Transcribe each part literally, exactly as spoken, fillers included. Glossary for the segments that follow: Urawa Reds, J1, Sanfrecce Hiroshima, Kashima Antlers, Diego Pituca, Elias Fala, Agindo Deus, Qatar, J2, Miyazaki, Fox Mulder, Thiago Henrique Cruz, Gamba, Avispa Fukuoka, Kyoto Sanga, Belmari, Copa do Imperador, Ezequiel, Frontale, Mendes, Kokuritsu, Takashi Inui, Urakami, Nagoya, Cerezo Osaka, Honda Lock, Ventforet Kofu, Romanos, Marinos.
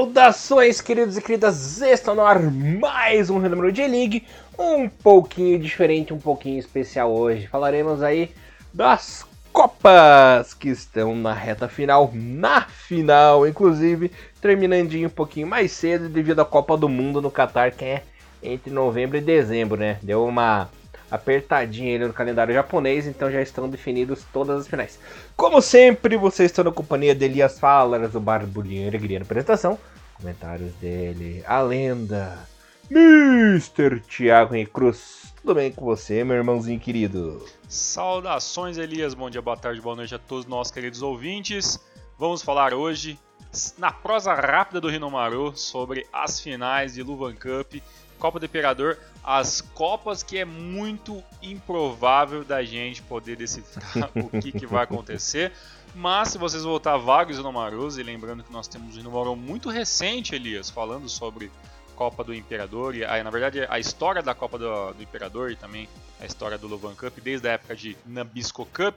Saudações, queridos e queridas, está no ar mais um Hinomaru J-League, um pouquinho diferente, um pouquinho especial hoje. Falaremos aí das Copas que estão na reta final, na final, inclusive, terminandinho um pouquinho mais cedo devido à Copa do Mundo no Qatar, que é entre novembro e dezembro, né? Deu uma apertadinha ali no calendário japonês, então já estão definidos todas as finais. Como sempre, vocês estão na companhia de Elias Fala, o Barbulhinho Alegria na apresentação. Comentários dele, a lenda, mister Thiago Henrique Cruz. Tudo bem com você, meu irmãozinho querido? Saudações, Elias. Bom dia, boa tarde, boa noite a todos nós, queridos ouvintes. Vamos falar hoje, na prosa rápida do Hinomaru, sobre as finais de Levain Cup, Copa do Imperador, as copas que é muito improvável da gente poder decifrar o que, que vai acontecer. Mas se vocês voltar vários Hinomarus, e lembrando que nós temos um Hinomaru muito recente, Elias, falando sobre Copa do Imperador, e na verdade a história da Copa do, do Imperador e também a história do Levain Cup, desde a época de Nabisco Cup,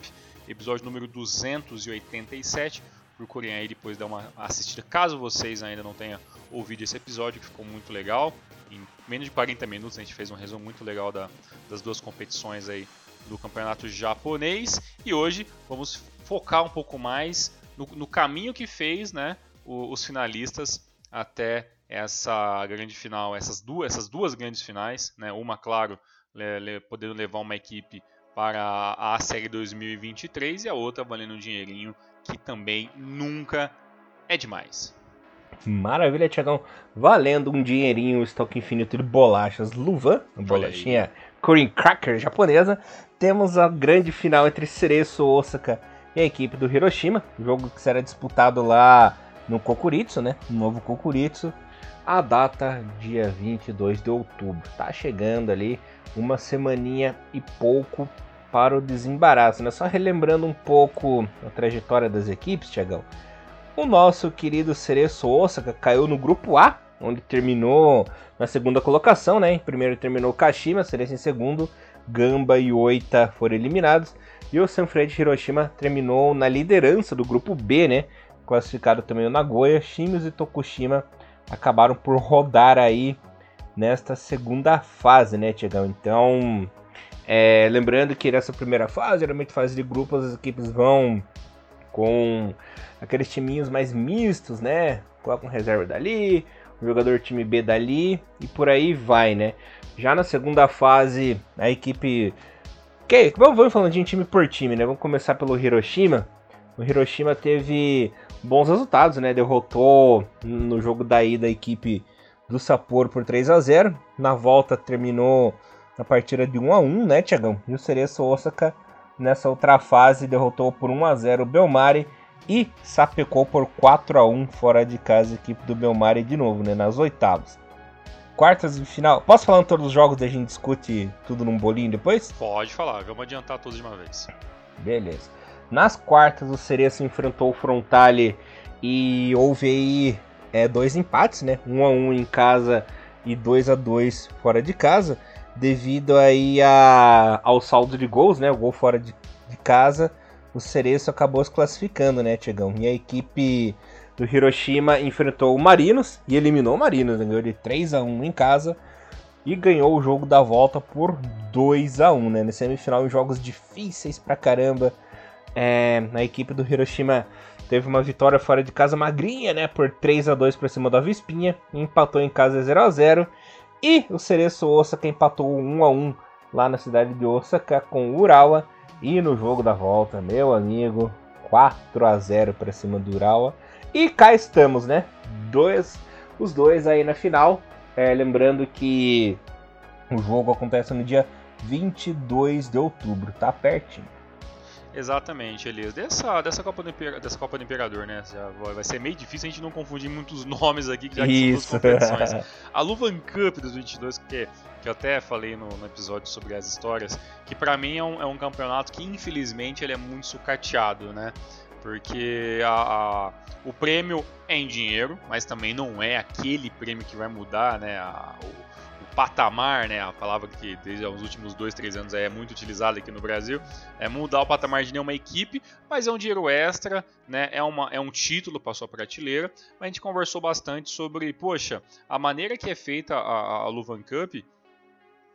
episódio número duzentos e oitenta e sete. Procurem aí depois dar uma assistida, caso vocês ainda não tenham ouvido esse episódio, que ficou muito legal. Em menos de quarenta minutos a gente fez um resumo muito legal da, das duas competições aí do campeonato japonês. E hoje vamos focar um pouco mais no, no caminho que fez, né, o, os finalistas até essa grande final, essas duas, essas duas grandes finais, né, uma, claro, le, le, podendo levar uma equipe para a série dois mil e vinte e três e a outra valendo um dinheirinho que também nunca é demais. Maravilha, Tiagão. Valendo um dinheirinho, um estoque infinito de bolachas Levain, bolachinha cream cracker japonesa. Temos a grande final entre Cerezo Osaka e a equipe do Hiroshima, jogo que será disputado lá no Kokuritsu, né? No novo Kokuritsu. A data, dia vinte e dois de outubro. Tá chegando ali uma semaninha e pouco para o desembaraço, né? Só relembrando um pouco a trajetória das equipes, Tiagão. O nosso querido Cerezo Osaka caiu no grupo A, onde terminou na segunda colocação, né? Em primeiro terminou o Kashima, Cerezo em segundo, Gamba e Oita foram eliminados. E o Sanfrecce Hiroshima terminou na liderança do grupo B, né? Classificado também o Nagoya, Shimizu e Tokushima acabaram por rodar aí nesta segunda fase, né, Tiagão? Então, é, lembrando que nessa primeira fase, geralmente fase de grupos, as equipes vão com aqueles timinhos mais mistos, né? Coloca um reserva dali, um jogador time B dali e por aí vai, né? Já na segunda fase, a equipe... Okay, vamos falando de time por time, né? Vamos começar pelo Hiroshima. O Hiroshima teve bons resultados, né? Derrotou no jogo da ida a equipe do Sapporo por três a zero. Na volta terminou na partida de um a um, né, Tiagão? E o Cerezo Osaka nessa outra fase derrotou por um a zero o Belmari e sapecou por quatro a um fora de casa a equipe do Belmari de novo, né, nas oitavas. Quartas de final, posso falar em todos os jogos e a gente discute tudo num bolinho depois? Pode falar, vamos adiantar todos de uma vez. Beleza. Nas quartas o Cerezo enfrentou o Frontale e houve aí é, dois empates, né, um a um em casa e dois a dois fora de casa. Devido aí a, ao saldo de gols, né, o gol fora de, de casa, o Cerezo acabou se classificando, né, Tiagão? E a equipe do Hiroshima enfrentou o Marinos e eliminou o Marinos, né, ganhou de três a um em casa e ganhou o jogo da volta por dois a um, né, na semifinal em jogos difíceis pra caramba. É, a equipe do Hiroshima teve uma vitória fora de casa magrinha, né, por três a dois pra cima da Avispinha, empatou em casa zero a zero. E o Cerezo Osaka empatou um a um lá na cidade de Osaka com o Urawa. E no jogo da volta, meu amigo, quatro a zero para cima do Urawa. E cá estamos, né? Dois, os dois aí na final. É, lembrando que o jogo acontece no dia vinte e dois de outubro, tá pertinho. Exatamente, Elias. Dessa, dessa, Copa do Imper... dessa Copa do Imperador, né? Já vai ser meio difícil a gente não confundir muitos nomes aqui, já que Isso. são duas competições. A Levain Cup dos vinte e dois, que, que eu até falei no, no episódio sobre as histórias, que pra mim é um, é um campeonato que infelizmente ele é muito sucateado, né? Porque a, a, o prêmio é em dinheiro, mas também não é aquele prêmio que vai mudar, né? A, o, patamar, né, a palavra que desde os últimos dois, três anos é muito utilizada aqui no Brasil, é mudar o patamar de nenhuma equipe, mas é um dinheiro extra, né, é, uma, é um título para sua prateleira. Mas a gente conversou bastante sobre, poxa, a maneira que é feita a, a Levain Cup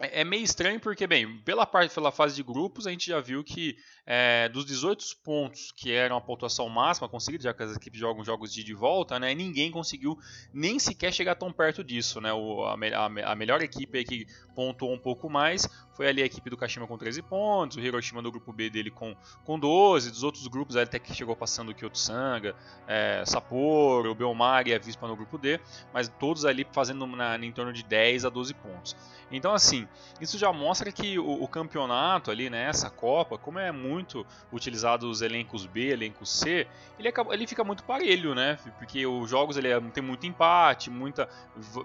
é meio estranho porque, bem, pela, parte, pela fase de grupos, a gente já viu que é, dos dezoito pontos, que era uma pontuação máxima conseguida, já que as equipes jogam jogos de ida e volta, né, ninguém conseguiu nem sequer chegar tão perto disso. Né? O, a, a, a melhor equipe aí que pontuou um pouco mais foi ali a equipe do Kashima com treze pontos, o Hiroshima do grupo B dele com, com doze, dos outros grupos até que chegou passando o Kyoto Sanga, é, Sapporo, o Belmari e a Avispa no grupo D, mas todos ali fazendo na, em torno de dez a doze pontos. Então, assim, isso já mostra que o, o campeonato ali, né, essa Copa, como é muito utilizado os elencos B, elenco C, ele, acaba, ele fica muito parelho, né? Porque os jogos ele é, tem muito empate, muita,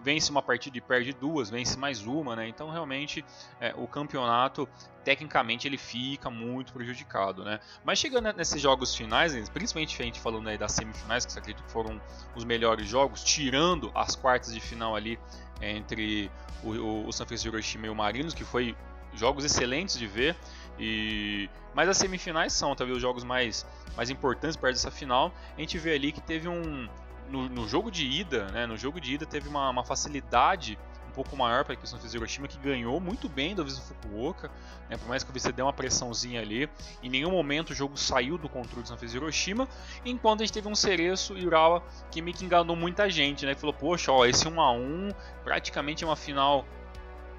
vence uma partida e perde duas, vence mais uma, né? Então, realmente, é, o campeonato, tecnicamente, ele fica muito prejudicado, né? Mas chegando nesses jogos finais, principalmente a gente falando aí das semifinais, que eu acredito que foram os melhores jogos, tirando as quartas de final ali, entre o, o, o Sanfrecce Hiroshima e o Marinos, que foi jogos excelentes de ver, e... mas as semifinais são talvez os jogos mais, mais importantes perto dessa final. A gente vê ali que teve um, no, no jogo de ida, né, no jogo de ida teve uma, uma facilidade um pouco maior para a questão de Hiroshima, que ganhou muito bem do Avispa Fukuoka, né, por mais que o V C deu uma pressãozinha ali, em nenhum momento o jogo saiu do controle do Sanfrecce Hiroshima, enquanto a gente teve um Cerezo e Urawa que meio que enganou muita gente, né, que falou, poxa, ó, esse um a um praticamente é uma final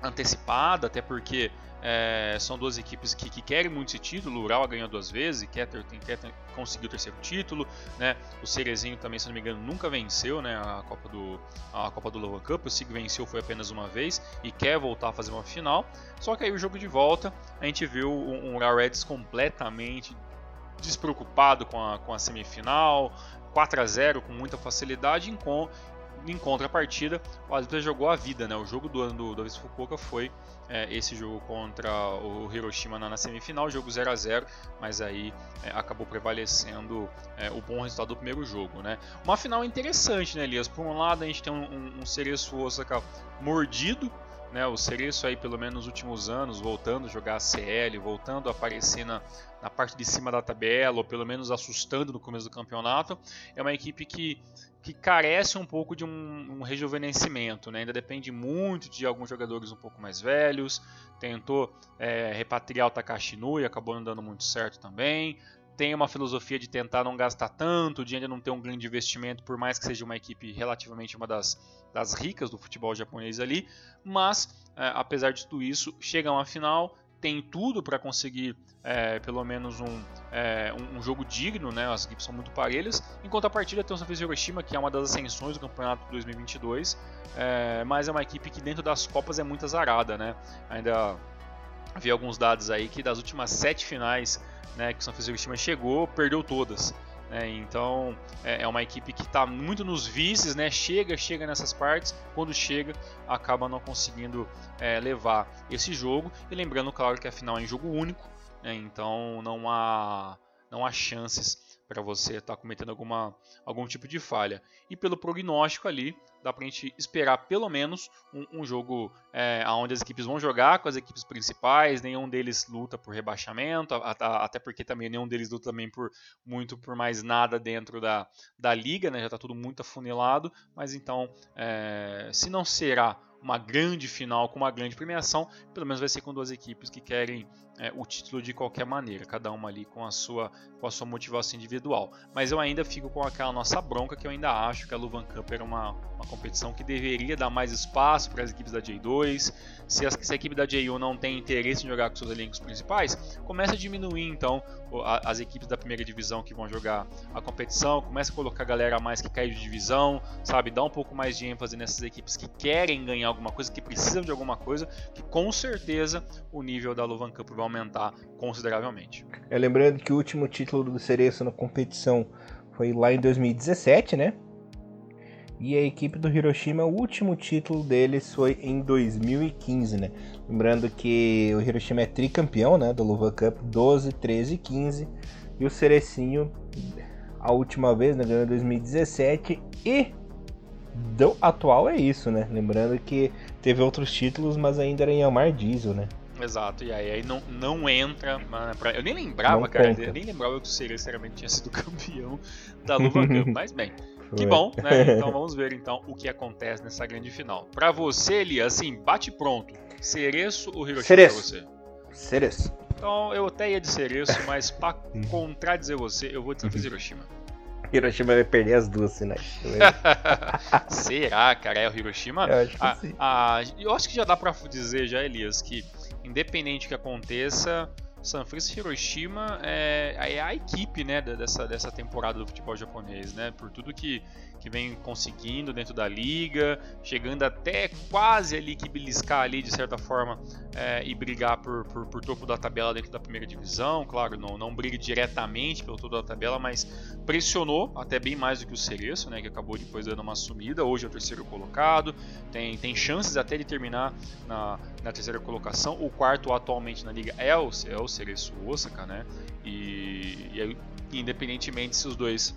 antecipada, até porque é, são duas equipes que, que querem muito esse título. O Urawa ganhou duas vezes e quer, ter, quer ter, conseguir o terceiro título, né? O Cerezinho também, se não me engano, nunca venceu, né, a Copa do, a Copa do Levain Cup. O Sig venceu foi apenas uma vez e quer voltar a fazer uma final. Só que aí o jogo de volta a gente viu um, um Urawa Reds completamente despreocupado com a, com a semifinal, quatro a zero com muita facilidade. Em, com, em contrapartida, o Avispa jogou a vida, né? O jogo do ano do Avispa Fukuoka foi é, esse jogo contra o Hiroshima na, na semifinal, jogo zero a zero, mas aí é, acabou prevalecendo é, o bom resultado do primeiro jogo, né? Uma final interessante, né, Elias? Por um lado, a gente tem um, um, um Cerezo Osaka mordido, né? O Cerezo aí, pelo menos nos últimos anos, voltando a jogar a C L, voltando a aparecer na, na parte de cima da tabela, ou pelo menos assustando no começo do campeonato. É uma equipe que que carece um pouco de um, um rejuvenescimento, né? Ainda depende muito de alguns jogadores um pouco mais velhos. Tentou é, repatriar o Takashi Inui, acabou não dando muito certo também. Tem uma filosofia de tentar não gastar tanto, de ainda não ter um grande investimento, por mais que seja uma equipe relativamente uma das, das ricas do futebol japonês ali. Mas, é, apesar de tudo isso, chega a uma final, tem tudo para conseguir é, pelo menos um, é, um, um jogo digno, né? As equipes são muito parelhas. Em contrapartida, tem o Sanfrecce Hiroshima, que é uma das ascensões do campeonato de dois mil e vinte e dois, é, mas é uma equipe que dentro das Copas é muito azarada, né? Ainda vi alguns dados aí que das últimas sete finais, né, que o Sanfrecce Hiroshima chegou, perdeu todas. É, então é uma equipe que está muito nos vices, né? Chega, chega nessas partes, quando chega acaba não conseguindo é, levar esse jogo. E lembrando, claro, que a final é em jogo único, né? Então não há, não há chances para você estar tá cometendo alguma, algum tipo de falha. E pelo prognóstico ali, dá para a gente esperar pelo menos um, um jogo é, onde as equipes vão jogar com as equipes principais, nenhum deles luta por rebaixamento, a, a, até porque também nenhum deles luta também por, muito por mais nada dentro da, da liga, né? Já está tudo muito afunilado, mas então é, se não será uma grande final com uma grande premiação, pelo menos vai ser com duas equipes que querem é, o título de qualquer maneira, cada uma ali com a, sua, com a sua motivação individual. Mas eu ainda fico com aquela nossa bronca que eu ainda acho que a Levain Cup era uma, uma competição que deveria dar mais espaço para as equipes da J dois. Se, as, se a equipe da J um não tem interesse em jogar com seus elencos principais, começa a diminuir então as equipes da primeira divisão que vão jogar a competição, começa a colocar a galera a mais que caiu de divisão, sabe? Dá um pouco mais de ênfase nessas equipes que querem ganhar alguma coisa, que precisam de alguma coisa, que com certeza o nível da Levain Cup vai aumentar consideravelmente. É, lembrando que o último título do Cerezo na competição foi lá em dois mil e dezessete, né? E a equipe do Hiroshima, o último título deles foi em dois mil e quinze, né? Lembrando que o Hiroshima é tricampeão, né, do Levain Cup, doze, treze e quinze, e o Cerezinho a última vez, né, ganhou em dois mil e dezessete e do atual é isso, né? Lembrando que teve outros títulos, mas ainda era em Yamar Diesel, né? Exato, e aí, aí não, não entra. Mano, pra, eu nem lembrava, não cara. Conta. Eu nem lembrava que o Cerezo sinceramente tinha sido campeão da Luva Cup, mas bem. Que bom, né? Então vamos ver então o que acontece nessa grande final. Pra você, Elias, assim, bate pronto. Cerezo ou Hiroshima Cerezo. Pra você? Cerezo. Então eu até ia de Cerezo, mas pra contradizer você, eu vou de Sanfrecce Hiroshima. Hiroshima vai perder as duas finais. Será, cara? É o Hiroshima? Eu acho que a, sim. A, eu acho que já dá pra dizer já, Elias, que independente do que aconteça, Sanfrecce Hiroshima é, é a equipe, né, dessa, dessa temporada do futebol japonês, né? Por tudo que, que vem conseguindo dentro da liga, chegando até quase ali que beliscar ali, de certa forma, é, e brigar por, por, por topo da tabela dentro da primeira divisão. Claro, não, não briga diretamente pelo topo da tabela, mas pressionou até bem mais do que o Cerezo, né, que acabou depois dando uma sumida. Hoje é o terceiro colocado, tem, tem chances até de terminar na, na terceira colocação. O quarto atualmente na liga é o, é o Cerezo Osaka, né? E, e aí, independentemente se os dois,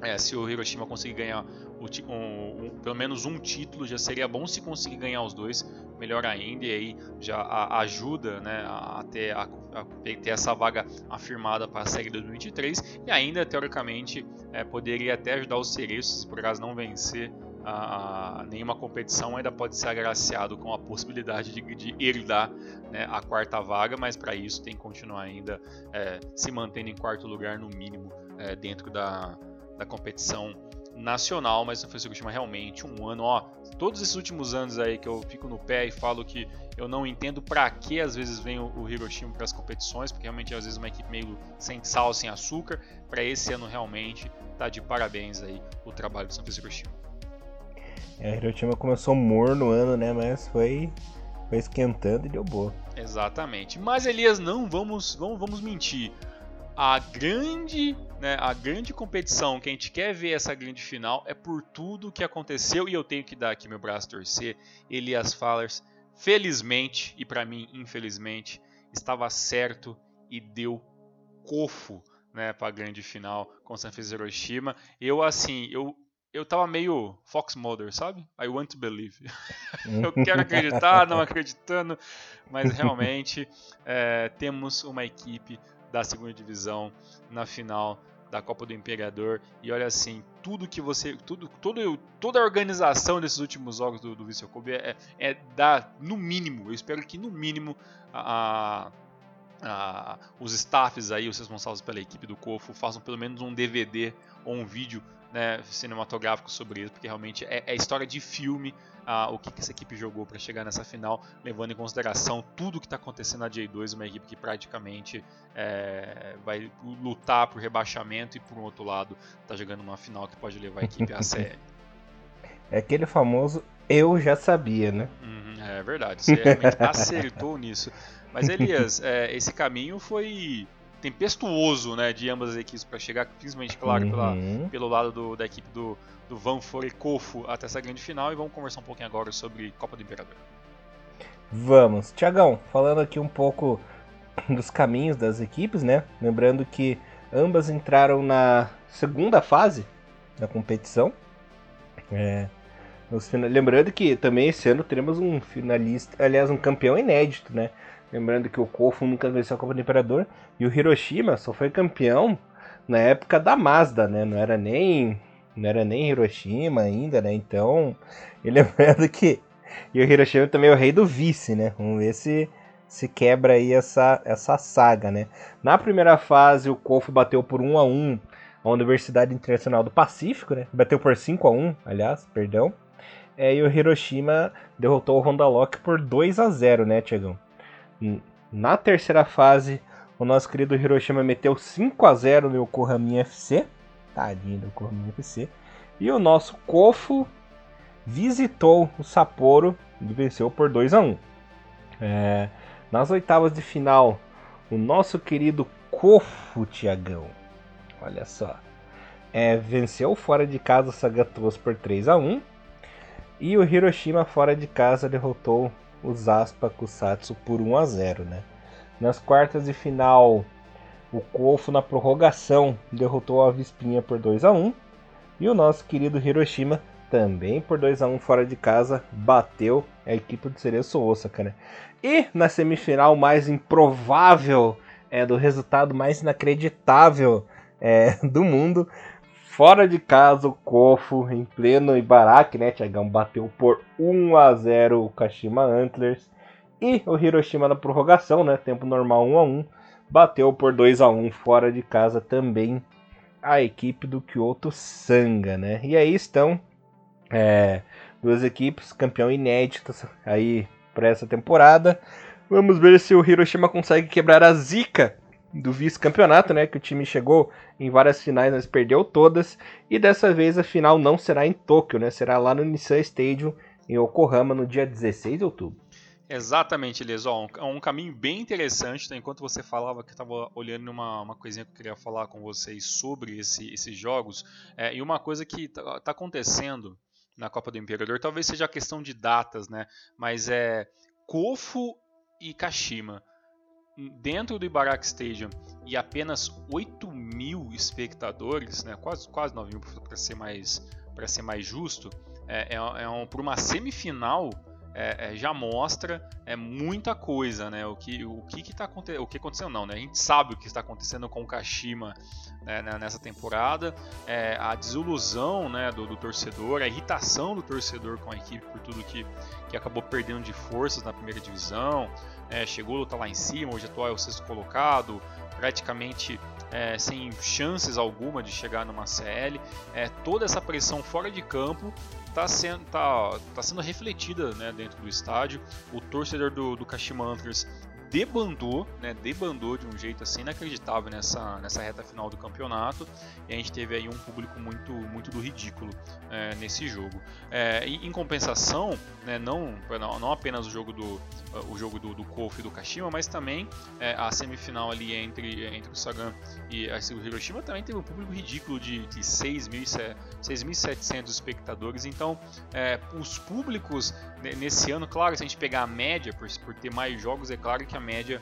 é, se o Hiroshima conseguir ganhar o, um, um, pelo menos um título, já seria bom. Se conseguir ganhar os dois, melhor ainda, e aí já a, ajuda, né, a, ter, a, a ter essa vaga afirmada para a série dois mil e vinte e três, e ainda teoricamente é, poderia até ajudar o Cerezo, se por acaso não vencer A, a, nenhuma competição, ainda pode ser agraciado com a possibilidade de, de herdar, né, a quarta vaga, mas para isso tem que continuar ainda é, se mantendo em quarto lugar no mínimo, é, dentro da, da competição nacional. Mas não foi isso que chama realmente um ano, ó, todos esses últimos anos aí que eu fico no pé e falo que eu não entendo para que às vezes vem o, o Hiroshima para as competições, porque realmente às vezes uma equipe meio sem sal, sem açúcar. Para esse ano realmente tá de parabéns aí o trabalho do Sanfrecce Hiroshima. É, o Hiroshima começou morno o ano, né? Mas foi, foi esquentando e deu boa. Exatamente. Mas, Elias, não vamos, vamos, vamos mentir. A grande, né, a grande competição que a gente quer ver, essa grande final, é por tudo que aconteceu. E eu tenho que dar aqui meu braço a torcer. Elias Fallers, felizmente, e para mim, infelizmente, estava certo e deu Kofu, né, para a grande final com o Sanfrecce Hiroshima. Eu, assim, eu... Eu tava meio Fox Mulder, sabe? I want to believe. Eu quero acreditar, não acreditando. Mas realmente é, temos uma equipe da segunda divisão na final da Copa do Imperador. E olha assim, tudo que você... Tudo, todo, toda a organização desses últimos jogos do, do Vissel Kobe é, é dar, no mínimo, eu espero que no mínimo... a, a Ah, os staffs aí, os responsáveis pela equipe do Kofu, façam pelo menos um D V D ou um vídeo, né, cinematográfico sobre isso, porque realmente é, é história de filme, ah, o que, que essa equipe jogou para chegar nessa final, levando em consideração tudo que está acontecendo na J dois, uma equipe que praticamente é, vai lutar por rebaixamento e, por um outro lado, está jogando uma final que pode levar a equipe à série. É aquele famoso eu já sabia, né? Uhum, é verdade, você realmente acertou nisso. Mas, Elias, é, esse caminho foi tempestuoso, né, de ambas as equipes para chegar, principalmente, claro, uhum. pela, pelo lado do, da equipe do, do Ventforet Kofu até essa grande final. E vamos conversar um pouquinho agora sobre Copa do Imperador. Vamos. Tiagão, falando aqui um pouco dos caminhos das equipes, né? Lembrando que ambas entraram na segunda fase da competição. É... Lembrando que também esse ano teremos um finalista, aliás, um campeão inédito, né? Lembrando que o Kofu nunca venceu a Copa do Imperador e o Hiroshima só foi campeão na época da Mazda, né? Não era nem, não era nem Hiroshima ainda, né? Então, e lembrando que e o Hiroshima também é o rei do vice, né? Vamos ver se, se quebra aí essa, essa saga, né? Na primeira fase, o Kofu bateu por um a um a Universidade Internacional do Pacífico, né? Bateu por cinco a um, aliás, perdão. É, e o Hiroshima derrotou o Honda Lock por dois a zero, né, Tiagão? Na terceira fase, o nosso querido Hiroshima meteu cinco a zero no Kohami F C. Tadinho do Kohami F C. E o nosso Kofu visitou o Sapporo e venceu por dois a um. É, nas oitavas de final, o nosso querido Kofu, Tiagão, olha só, é, venceu fora de casa o Sagan Tosu por três a um. E o Hiroshima fora de casa derrotou os Aspa Kusatsu por um a zero, né? Nas quartas de final, o Kofu na prorrogação derrotou a Avispinha por dois a um. E o nosso querido Hiroshima também por dois a um fora de casa, bateu a equipe do Cerezo Osaka, né? E na semifinal mais improvável, é, do resultado mais inacreditável é, do mundo, fora de casa o Kofu em pleno Ibaraki, né, Thiagão, bateu por um a zero o Kashima Antlers, e o Hiroshima na prorrogação, né, tempo normal um a um, bateu por dois a um fora de casa também a equipe do Kyoto Sanga, né? E aí estão é, duas equipes campeão inéditas aí para essa temporada. Vamos ver se o Hiroshima consegue quebrar a zica do vice-campeonato, né? Que o time chegou em várias finais, mas perdeu todas. E dessa vez a final não será em Tóquio, né? Será lá no Nissan Stadium, em Yokohama, no dia dezesseis de outubro. Exatamente, Elias. Ó, um, um caminho bem interessante, né? Enquanto você falava que eu estava olhando uma, uma coisinha que eu queria falar com vocês sobre esse, esses jogos, é, e uma coisa que está tá acontecendo na Copa do Imperador, talvez seja a questão de datas, né? Mas é Kofu e Kashima dentro do Ibaraki Stadium e apenas oito mil espectadores, né? quase, quase nove mil para ser mais, para ser mais justo, é, é, um, é um, por uma semifinal. É, é, já mostra é, muita coisa, né? O que o que, que tá acontecendo, o que aconteceu não, né? A gente sabe o que está acontecendo com o Kashima, né, nessa temporada, é, a desilusão, né, do, do torcedor, a irritação do torcedor com a equipe por tudo que, que acabou perdendo de forças na primeira divisão, é, chegou a lutar lá em cima, hoje atual é o sexto colocado, praticamente é, sem chances alguma de chegar numa C L, é, toda essa pressão fora de campo Está sendo, tá, tá sendo refletida, né, dentro do estádio. O torcedor do, do Kashima Antlers debandou, né, debandou de um jeito assim inacreditável nessa, nessa reta final do campeonato. E a gente teve aí um público muito, muito do ridículo é, nesse jogo. É, e, em compensação, né, não, não apenas o jogo do, o jogo do, do Kofu e do Kashima, mas também é, a semifinal ali entre, entre o Sagan e o Hiroshima também teve um público ridículo de, de seis mil e setecentos espectadores. Então, é, os públicos nesse ano, claro, se a gente pegar a média, por, por ter mais jogos, é claro que a média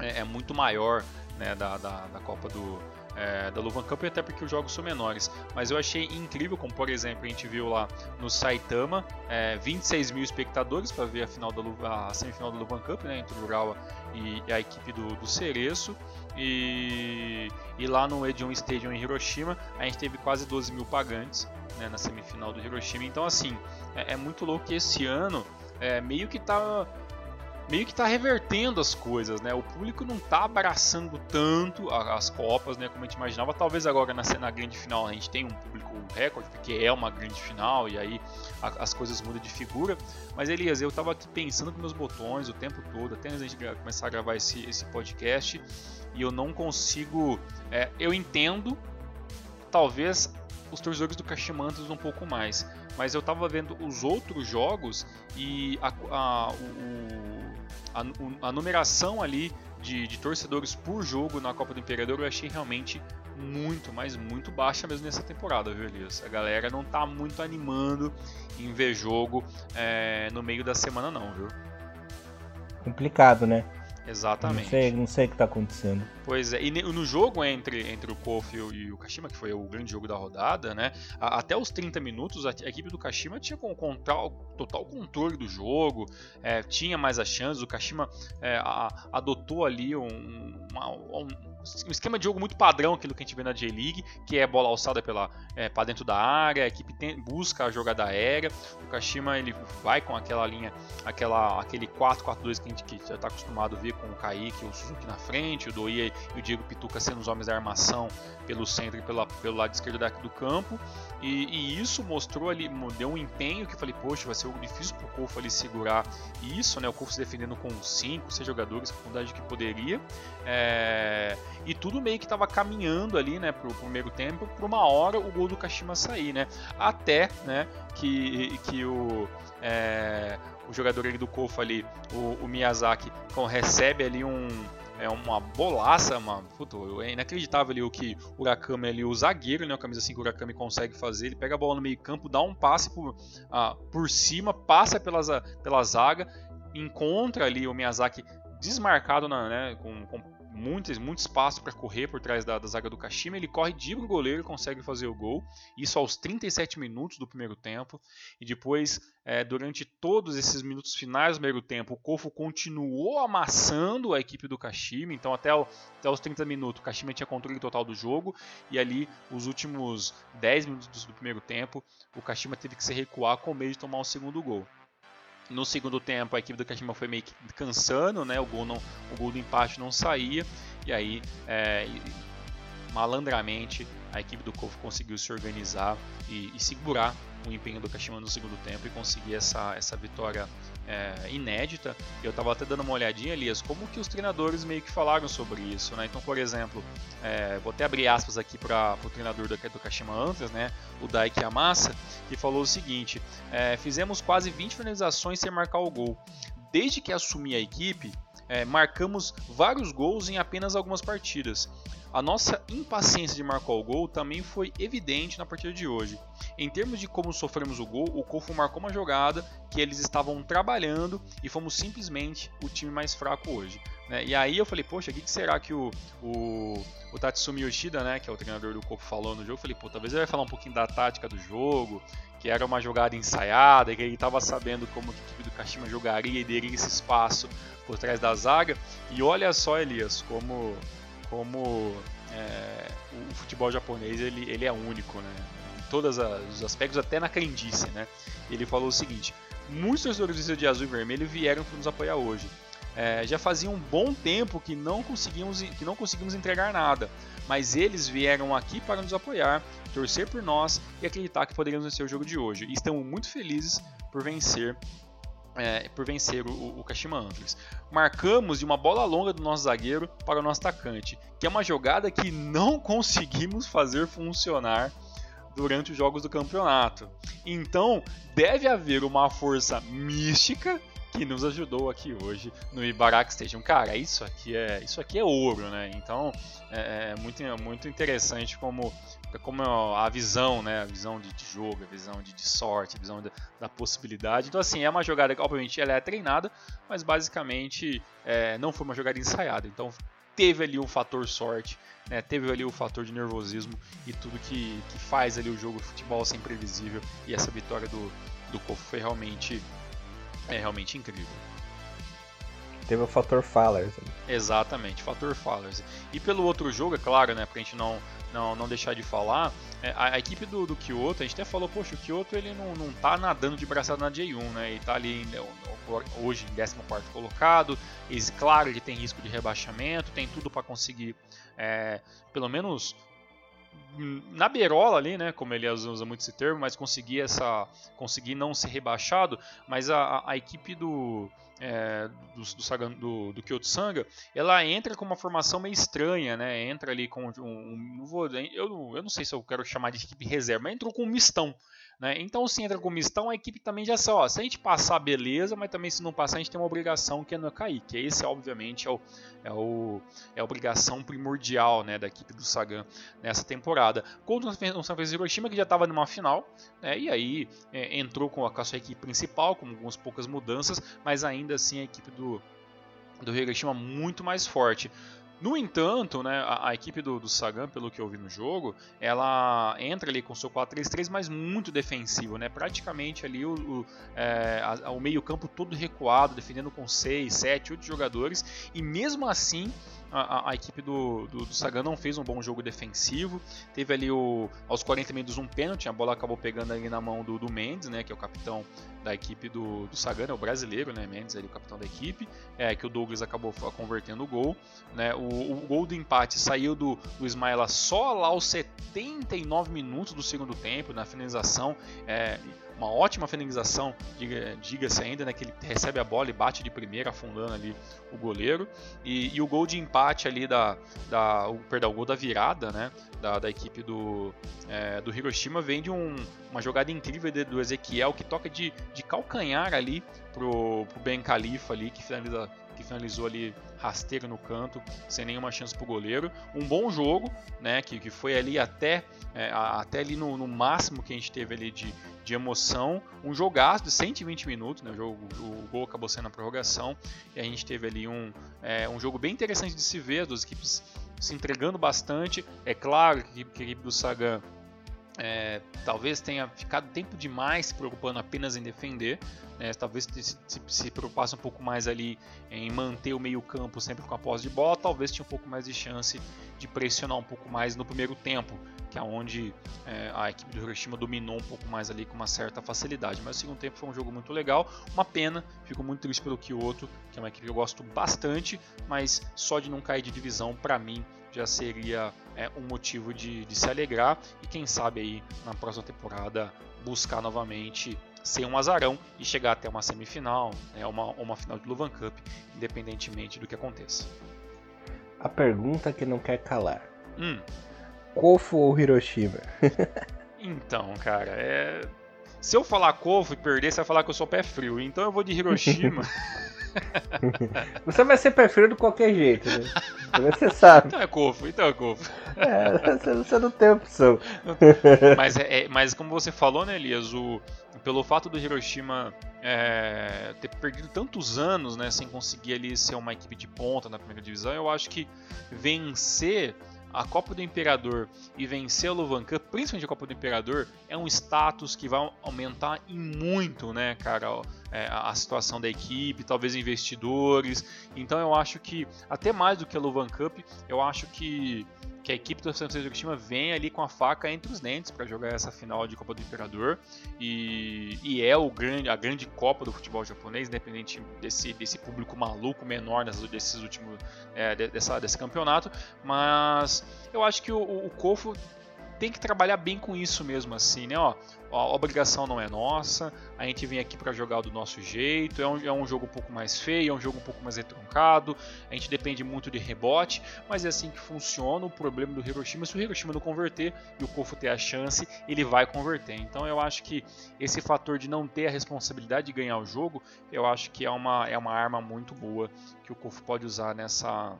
é, é muito maior, né, da, da, da Copa do, é, da Levain Cup, até porque os jogos são menores. Mas eu achei incrível, como por exemplo a gente viu lá no Saitama, é, vinte e seis mil espectadores para ver a, final da, a semifinal da Levain Cup, né, entre o Urawa e, e a equipe do, do Cerezo. E, e lá no J um Stadium em Hiroshima a gente teve quase doze mil pagantes, né, na semifinal do Hiroshima. Então assim, é, é muito louco que esse ano é, meio que tá... meio que está revertendo as coisas, né? O público não está abraçando tanto as copas, né, como a gente imaginava. Talvez agora na, na grande final a gente tenha um público recorde, porque é uma grande final e aí a, as coisas mudam de figura. Mas, Elias, eu estava aqui pensando com meus botões o tempo todo, até antes de começar a gravar esse, esse podcast, e eu não consigo... É, eu entendo, talvez, os torcedores do Kashima Antlers um pouco mais, mas eu estava vendo os outros jogos e a, a, o... A, a numeração ali de, de torcedores por jogo na Copa do Imperador eu achei realmente muito, mas muito baixa mesmo nessa temporada, viu, Elias? A galera não tá muito animando em ver jogo é, no meio da semana não, viu? Complicado, né? Exatamente. Não sei, não sei o que tá acontecendo. Pois é, e no jogo entre, entre o Kofu e o Kashima, que foi o grande jogo da rodada, né, até os trinta minutos a equipe do Kashima tinha com, com tal, total controle do jogo, é, tinha mais as chances. O Kashima é, a, adotou ali um, uma, um, um esquema de jogo muito padrão, aquilo que a gente vê na J-League, que é bola alçada pela, é, para dentro da área, a equipe tem, busca a jogada aérea. O Kashima ele vai com aquela linha, aquela, aquele quatro quatro dois que a gente que já está acostumado a ver, com o Kaique, o Suzuki na frente, o Doie e o Diego Pituca sendo os homens da armação pelo centro e pela, pelo lado esquerdo do campo, e, e isso mostrou ali, deu um empenho que eu falei, poxa, vai ser algo difícil pro Kofu ali segurar isso, né, o Kofu se defendendo com cinco, seis jogadores, com a quantidade que poderia, é, e tudo meio que estava caminhando ali, né, pro primeiro tempo, por uma hora o gol do Kashima sair, né, até, né, que, que o... É, o jogador ali do Kofu ali, o, o Miyazaki, então, recebe ali um, é, uma bolaça, uma, puta, é inacreditável ali o que o Urakami ali, o zagueiro, né, o camisa cinco Urakami consegue fazer. Ele pega a bola no meio campo, dá um passe por, ah, por cima, passa pela, pela zaga, encontra ali o Miyazaki desmarcado, na, né, com, com muitas, muito espaço para correr por trás da, da zaga do Kashima. Ele corre de pro goleiro e consegue fazer o gol. Isso aos trinta e sete minutos do primeiro tempo. E depois, é, durante todos esses minutos finais do primeiro tempo, o Kofu continuou amassando a equipe do Kashima. Então até, o, até os trinta minutos o Kashima tinha controle total do jogo. E ali, os últimos dez minutos do primeiro tempo, o Kashima teve que se recuar com medo de tomar o segundo gol. No segundo tempo, a equipe do Kashima foi meio que cansando, né? O gol, não, o gol do empate não saía. E aí, é, malandramente, a equipe do Kofu conseguiu se organizar e, e segurar o empenho do Kashima no segundo tempo e conseguir essa, essa vitória é, inédita. Eu estava até dando uma olhadinha, Elias, como que os treinadores meio que falaram sobre isso, né? Então, por exemplo, é, vou até abrir aspas aqui para o treinador do, do Kashima Antlers, né? O Daiki Amasa, que falou o seguinte: é, fizemos quase vinte finalizações sem marcar o gol. Desde que assumi a equipe, é, marcamos vários gols em apenas algumas partidas. A nossa impaciência de marcar o gol também foi evidente na partida de hoje. Em termos de como sofremos o gol, o Kofu marcou uma jogada que eles estavam trabalhando e fomos simplesmente o time mais fraco hoje. Né? E aí eu falei, poxa, o que será que o, o, o Tatsumi Yoshida, né, que é o treinador do Kofu, falou no jogo? Eu falei, pô, talvez ele vai falar um pouquinho da tática do jogo, que era uma jogada ensaiada, que ele estava sabendo como a equipe do Kashima jogaria e daria esse espaço por trás da zaga. E olha só, Elias, como... como é, o futebol japonês ele, ele é único, né? Em todos os aspectos, até na crendice, né? Ele falou o seguinte: muitos torcedores de azul e vermelho vieram para nos apoiar hoje. É, já fazia um bom tempo que não, conseguimos, que não conseguimos entregar nada, mas eles vieram aqui para nos apoiar, torcer por nós e acreditar que poderíamos vencer o jogo de hoje. E estamos muito felizes por vencer É, por vencer o, o Kashima Antlers. Marcamos de uma bola longa do nosso zagueiro para o nosso atacante, que é uma jogada que não conseguimos fazer funcionar durante os jogos do campeonato. Então, deve haver uma força mística que nos ajudou aqui hoje no Ibaraki Stadium. Cara, isso aqui é, isso aqui é ouro, né? Então, é, é muito, muito interessante como... como a visão, né? A visão de, de jogo, a visão de, de sorte, a visão de, da possibilidade. Então, assim, é uma jogada que, obviamente, ela é treinada, mas basicamente é, não foi uma jogada ensaiada. Então, teve ali o fator sorte, né? Teve ali o fator de nervosismo e tudo que, que faz ali o jogo de futebol ser imprevisível. E essa vitória do, do Kofu foi realmente, é, realmente incrível. Teve o fator Fallers. Exatamente, fator Fallers. E pelo outro jogo, é claro, né? Pra gente não, não, não deixar de falar, a, a equipe do, do Kyoto, a gente até falou, poxa, o Kyoto ele não, não tá nadando de braçada na J um, né? Ele tá ali hoje em décimo quarto colocado, eles, claro, ele tem risco de rebaixamento, tem tudo pra conseguir, é, pelo menos... na beirola ali, né, como ele usa muito esse termo, mas conseguir, essa, conseguir não ser rebaixado, mas a, a equipe do, é, do, do, Sagan, do, do Kyoto Sanga, ela entra com uma formação meio estranha, né, entra ali com um, um não vou, eu, eu não sei se eu quero chamar de equipe reserva, mas entrou com um mistão, né? Então, se entra com mistão, a equipe também já sabe, ó, se a gente passar, beleza, mas também se não passar, a gente tem uma obrigação que é não cair, que esse, obviamente, é, o, é, o, é a obrigação primordial, né, da equipe do Sagan nessa temporada. Contra o Sanfrecce Hiroshima, que já estava numa final, né, e aí é, entrou com a, com a sua equipe principal, com algumas poucas mudanças, mas ainda assim a equipe do, do Hiroshima muito mais forte. No entanto, né, a, a equipe do, do Sagan, pelo que eu vi no jogo, ela entra ali com o seu quatro três três, mas muito defensivo, né? Praticamente ali o, o, é, a, o meio campo todo recuado, defendendo com seis, sete, oito jogadores, e mesmo assim a, a, a equipe do, do, do Sagan não fez um bom jogo defensivo. Teve ali o, aos quarenta minutos um pênalti, a bola acabou pegando ali na mão do, do Mendes, né, que é o capitão da equipe do, do Sagan, é o brasileiro, né, Mendes, ele é o capitão da equipe, é, que o Douglas acabou convertendo o gol, né? O, o, o gol do empate saiu do, do Ismaila só lá aos setenta e nove minutos do segundo tempo, na finalização, é, uma ótima finalização, diga, diga-se ainda, né, que ele recebe a bola e bate de primeira, afundando ali o goleiro, e, e o gol de empate ali, da, da, o, perdão, o gol da virada, né, da, da equipe do, é, do Hiroshima, vem de um, uma jogada incrível de, do Ezequiel, que toca de, de calcanhar ali pro, pro Ben Khalifa ali, que finaliza que finalizou ali rasteiro no canto, sem nenhuma chance para o goleiro. Um bom jogo, né, que, que foi ali até, é, até ali no, no máximo que a gente teve ali de, de emoção. Um jogaço de cento e vinte minutos, né, o, jogo, o gol acabou sendo na prorrogação. E a gente teve ali um, é, um jogo bem interessante de se ver, as duas equipes se entregando bastante. É claro que, que a equipe do Sagan É, talvez tenha ficado tempo demais se preocupando apenas em defender, né? Talvez se, se, se preocupasse um pouco mais ali em manter o meio campo sempre com a posse de bola, talvez tinha um pouco mais de chance de pressionar um pouco mais no primeiro tempo, que é onde é, a equipe do Hiroshima dominou um pouco mais ali com uma certa facilidade, mas o segundo tempo foi um jogo muito legal. Uma pena, fico muito triste pelo Kyoto, que é uma equipe que eu gosto bastante, mas só de não cair de divisão para mim já seria é, um motivo de, de se alegrar, e quem sabe aí na próxima temporada buscar novamente ser um azarão e chegar até uma semifinal, né, uma, uma final de Levain Cup, independentemente do que aconteça. A pergunta que não quer calar. Hum. Kofu ou Hiroshima? Então, cara, é... se eu falar Kofu e perder, você vai falar que eu sou pé frio, então eu vou de Hiroshima. Você vai ser pé frio de qualquer jeito, né? Você sabe. Então é Kofu, então é Kofu. É, você não tem opção. Mas, é, mas como você falou, né, Elias, o, pelo fato do Hiroshima é, ter perdido tantos anos, né, sem conseguir ali ser uma equipe de ponta na primeira divisão, eu acho que vencer a Copa do Imperador e vencer a Levain Cup, principalmente a Copa do Imperador, é um status que vai aumentar em muito, né, cara, é, a situação da equipe, talvez investidores. Então eu acho que, até mais do que a Levain Cup, eu acho que, que a equipe do Sanfrecce Hiroshima vem ali com a faca entre os dentes para jogar essa final de Copa do Imperador, e, e é o grande, a grande Copa do futebol japonês, independente desse, desse público maluco menor dessas, desses últimos, é, dessa, desse campeonato. Mas eu acho que o, o Kofu tem que trabalhar bem com isso mesmo, assim, né? Ó, a obrigação não é nossa, a gente vem aqui para jogar do nosso jeito, é um, é um jogo um pouco mais feio, é um jogo um pouco mais retroncado, a gente depende muito de rebote, mas é assim que funciona. O problema do Hiroshima, se o Hiroshima não converter e o Kofu ter a chance, ele vai converter. Então eu acho que esse fator de não ter a responsabilidade de ganhar o jogo, eu acho que é uma, é uma arma muito boa que o Kofu pode usar nessa...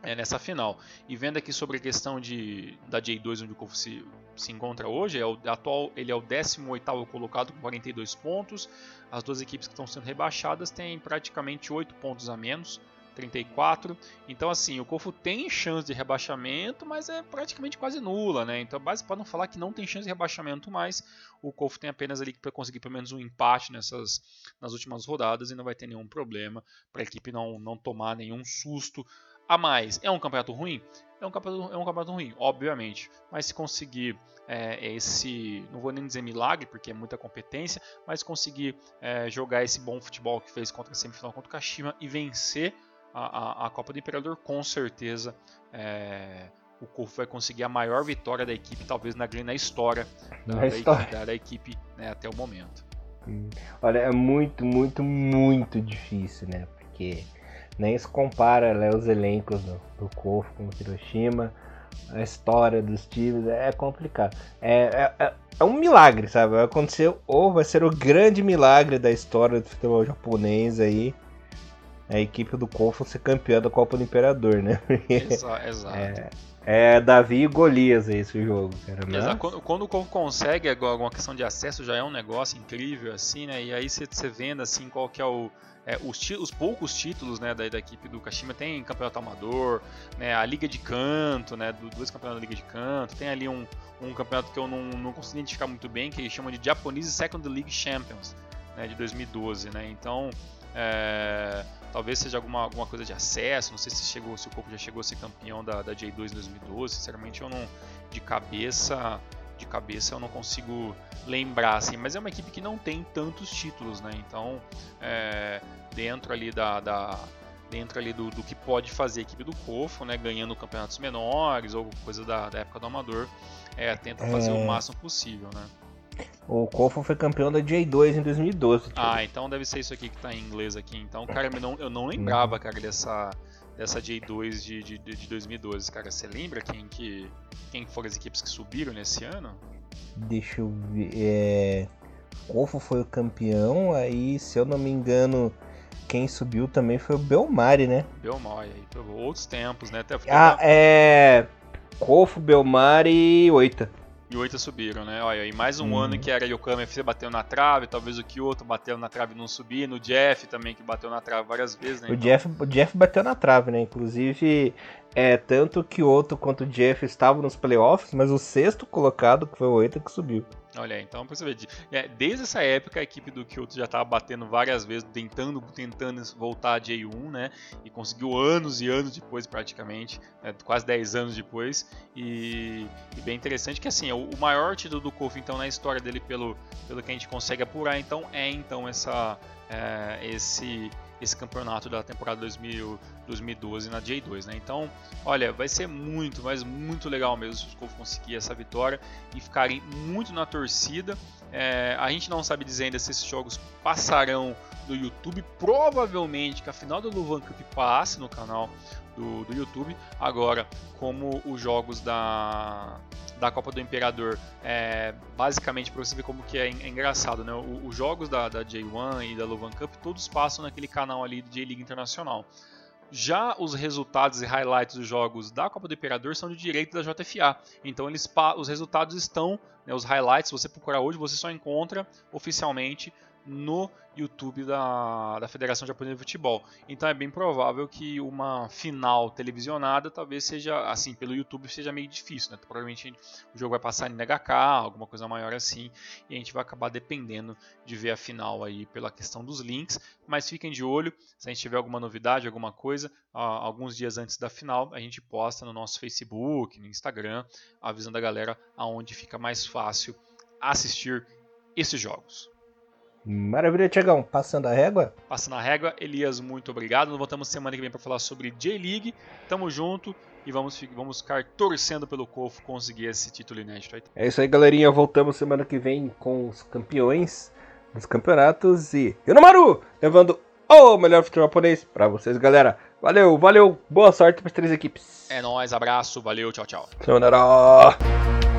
É nessa final. E vendo aqui sobre a questão de, da J dois, onde o Kofu se, se encontra hoje, é o, atual, ele é o décimo oitavo colocado com quarenta e dois pontos. As duas equipes que estão sendo rebaixadas têm praticamente oito pontos a menos, trinta e quatro. Então, assim, o Kofu tem chance de rebaixamento, mas é praticamente quase nula, né? Então, basicamente, para não falar que não tem chance de rebaixamento mais, o Kofu tem apenas ali para conseguir pelo menos um empate nessas, nas últimas rodadas, e não vai ter nenhum problema para a equipe não, não tomar nenhum susto a mais. É um campeonato ruim? É um campeonato, é um campeonato ruim, obviamente. Mas se conseguir é, esse, não vou nem dizer milagre, porque é muita competência, mas conseguir é, jogar esse bom futebol que fez contra a semifinal contra o Kashima e vencer a, a, a Copa do Imperador, com certeza é, o Kofu vai conseguir a maior vitória da equipe, talvez na, na história, da, na da, história. Equipe, da, da equipe, né, até o momento. Hum. Olha, é muito, muito, muito difícil, né? Porque... nem se compara, né, os elencos do, do Kofu com o Hiroshima, a história dos times, é complicado. É, é, é um milagre, sabe? Vai acontecer, ou vai ser o grande milagre da história do futebol japonês aí, a equipe do Kofu ser campeã da Copa do Imperador, né? Exato, exato. É, é Davi e Golias esse jogo, cara. Mas... exato. Quando, quando o Kofu consegue alguma questão de acesso, já é um negócio incrível, assim, né? E aí você vendo, assim, qual que é o... É, os, tí- os poucos títulos, né, da, da equipe do Kashima, tem campeonato amador, né, a Liga de Canto, né, do, dois campeonatos da Liga de Canto, tem ali um, um campeonato que eu não, não consigo identificar muito bem, que eles chamam de Japanese Second League Champions, né, de dois mil e doze, né, então é, talvez seja alguma, alguma coisa de acesso, não sei se, chegou, se o Kofu já chegou a ser campeão da, da J dois em dois mil e doze, sinceramente eu não, de cabeça... de cabeça eu não consigo lembrar, assim, mas é uma equipe que não tem tantos títulos, né? Então é, dentro ali da, da dentro ali do, do que pode fazer a equipe do Kofu, né, ganhando campeonatos menores ou coisa da, da época do amador, é, tenta fazer é... o máximo possível, né? O Kofu foi campeão da J dois em dois mil e doze. Tipo. Ah, então deve ser isso aqui que tá em inglês aqui. Então, cara, eu não, eu não lembrava, cara, dessa dessa J dois de, de, de dois mil e doze, cara. Você lembra quem que quem foram as equipes que subiram nesse ano? Deixa eu ver. É... Kofu foi o campeão, aí, se eu não me engano, quem subiu também foi o Belmari, né? Belmari, aí pegou outros tempos, né? Até ah, uma... é... Kofu, Belmari e Oita. E Oita subiram, né? Olha, e mais um hum. ano que era o Yokohama F C bateu na trave, talvez o Kyoto bateu na trave e não subiu, o Jeff também que bateu na trave várias vezes, né? O, então... Jeff, o Jeff bateu na trave, né? Inclusive, é, tanto o Kyoto quanto o Jeff estavam nos playoffs, mas o sexto colocado, que foi o Oita, que subiu. Olha aí, então pra você ver, desde essa época a equipe do Kyoto já estava batendo várias vezes, tentando, tentando voltar a J um, né? E conseguiu anos e anos depois, praticamente, né? Quase dez anos depois. E, e bem interessante que assim, o, o maior título do Kofu, então, na história dele, pelo, pelo que a gente consegue apurar, então, é então essa, é, esse, esse campeonato da temporada dois mil, dois mil e doze na J dois, né? Então, olha, vai ser muito, mas muito legal mesmo se os Kofu conseguir essa vitória e ficarem muito na torcida. É, a gente não sabe dizer ainda se esses jogos passarão no YouTube, provavelmente que a final do Levain Cup passe no canal do, do YouTube. Agora, como os jogos da, da Copa do Imperador, é, basicamente para você ver como que é, é engraçado, né? O, os jogos da, da J um e da Levain Cup todos passam naquele canal ali do J-League Internacional. Já os resultados e highlights dos jogos da Copa do Imperador são de direito da J F A. Então eles, os resultados estão, né, os highlights, se você procurar hoje, você só encontra oficialmente no YouTube da, da Federação Japonesa de Futebol. Então é bem provável que uma final televisionada talvez seja, assim, pelo YouTube seja meio difícil, né? Provavelmente o jogo vai passar em N H K, alguma coisa maior assim, e a gente vai acabar dependendo de ver a final aí pela questão dos links, mas fiquem de olho, se a gente tiver alguma novidade, alguma coisa, alguns dias antes da final, a gente posta no nosso Facebook, no Instagram, avisando a galera aonde fica mais fácil assistir esses jogos. Maravilha, Tiagão. Passando a régua? Passando a régua. Elias, muito obrigado. Nós voltamos semana que vem para falar sobre J-League. Tamo junto e vamos, vamos ficar torcendo pelo Kofu conseguir esse título inédito. É isso aí, galerinha. Voltamos semana que vem com os campeões dos campeonatos e Hinomaru levando o melhor futebol japonês para vocês, galera. Valeu, valeu. Boa sorte para as três equipes. É nóis, abraço, valeu, tchau, tchau. Tchau,